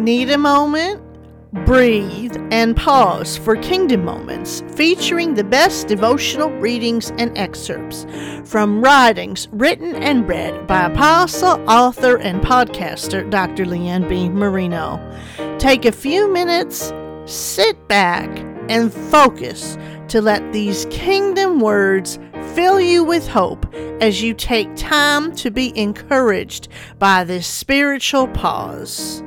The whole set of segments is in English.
Need a moment? Breathe and pause for Kingdom Moments, featuring the best devotional readings and excerpts from writings written and read by apostle, author, and podcaster Dr. Lee Ann B. Marino. Take a few minutes, sit back, and focus to let these Kingdom words fill you with hope as you take time to be encouraged by this spiritual pause.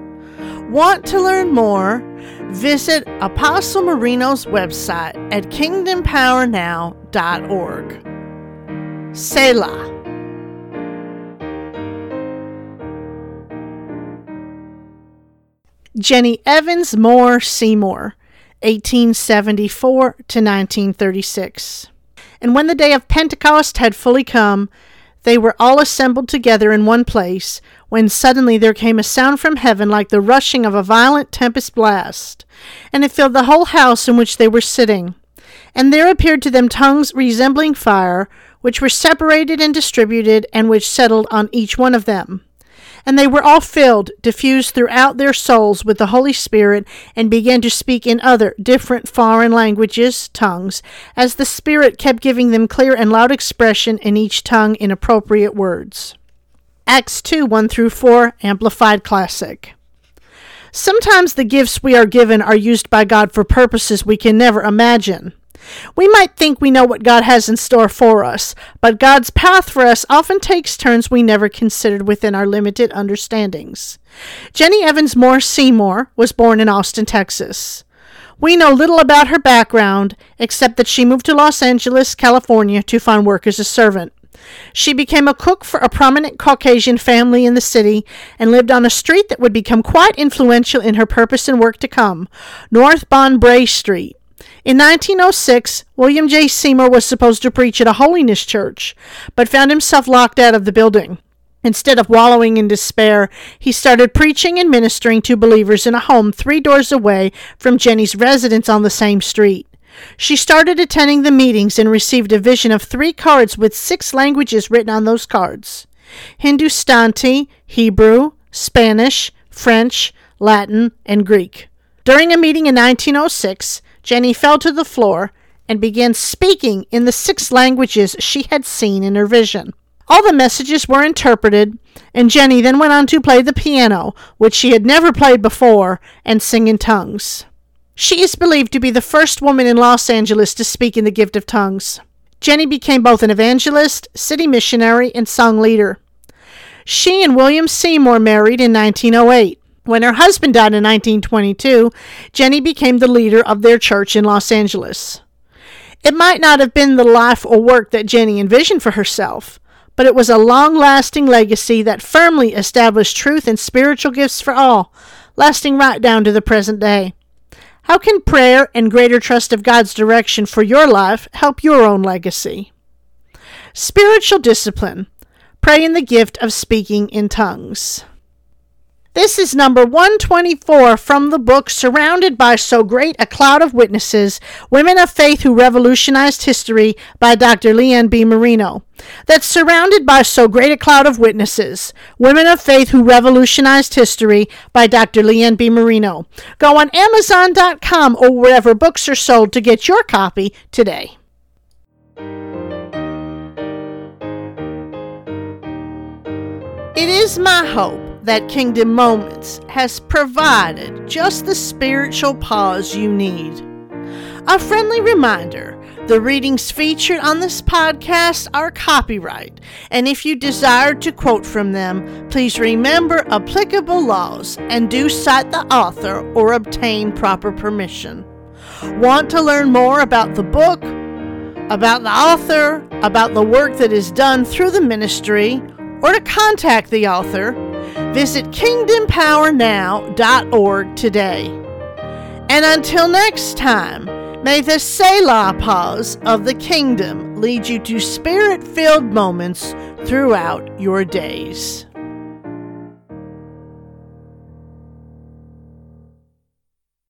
Want to learn more? Visit Apostle Marino's website at KingdomPowerNow.org. Selah. Jennie Evans Moore Seymour, 1874 to 1936. And when the day of Pentecost had fully come, they were all assembled together in one place, when suddenly there came a sound from heaven like the rushing of a violent tempest blast, and it filled the whole house in which they were sitting. And there appeared to them tongues resembling fire, which were separated and distributed, and which settled on each one of them. And they were all filled, diffused throughout their souls with the Holy Spirit, and began to speak in other, different foreign languages, tongues, as the Spirit kept giving them clear and loud expression in each tongue in appropriate words. Acts 2:1-4, Amplified Classic. Sometimes the gifts we are given are used by God for purposes we can never imagine. We might think we know what God has in store for us, but God's path for us often takes turns we never considered within our limited understandings. Jennie Evans Moore Seymour was born in Austin, Texas. We know little about her background, except that she moved to Los Angeles, California to find work as a servant. She became a cook for a prominent Caucasian family in the city and lived on a street that would become quite influential in her purpose and work to come, North Bon Bray Street. In 1906, William J. Seymour was supposed to preach at a holiness church, but found himself locked out of the building. Instead of wallowing in despair, he started preaching and ministering to believers in a home 3 doors away from Jennie's residence on the same street. She started attending the meetings and received a vision of 3 cards with 6 languages written on those cards: Hindustani, Hebrew, Spanish, French, Latin, and Greek. During a meeting in 1906, Jennie fell to the floor and began speaking in the 6 languages she had seen in her vision. All the messages were interpreted, and Jennie then went on to play the piano, which she had never played before, and sing in tongues. She is believed to be the first woman in Los Angeles to speak in the gift of tongues. Jennie became both an evangelist, city missionary, and song leader. She and William Seymour married in 1908. When her husband died in 1922, Jennie became the leader of their church in Los Angeles. It might not have been the life or work that Jennie envisioned for herself, but it was a long-lasting legacy that firmly established truth and spiritual gifts for all, lasting right down to the present day. How can prayer and greater trust of God's direction for your life help your own legacy? Spiritual discipline. Pray in the gift of speaking in tongues. This is number 124 from the book Surrounded by So Great a Cloud of Witnesses, Women of Faith Who Revolutionized History by Dr. Lee Ann B. Marino. That's Surrounded by So Great a Cloud of Witnesses, Women of Faith Who Revolutionized History by Dr. Lee Ann B. Marino. Go on Amazon.com or wherever books are sold to get your copy today. It is my hope that Kingdom Moments has provided just the spiritual pause you need. A friendly reminder, the readings featured on this podcast are copyright, and if you desire to quote from them, please remember applicable laws and do cite the author or obtain proper permission. Want to learn more about the book, about the author, about the work that is done through the ministry, or to contact the author? Visit KingdomPowerNow.org today. And until next time, may the Selah pause of the Kingdom lead you to spirit-filled moments throughout your days.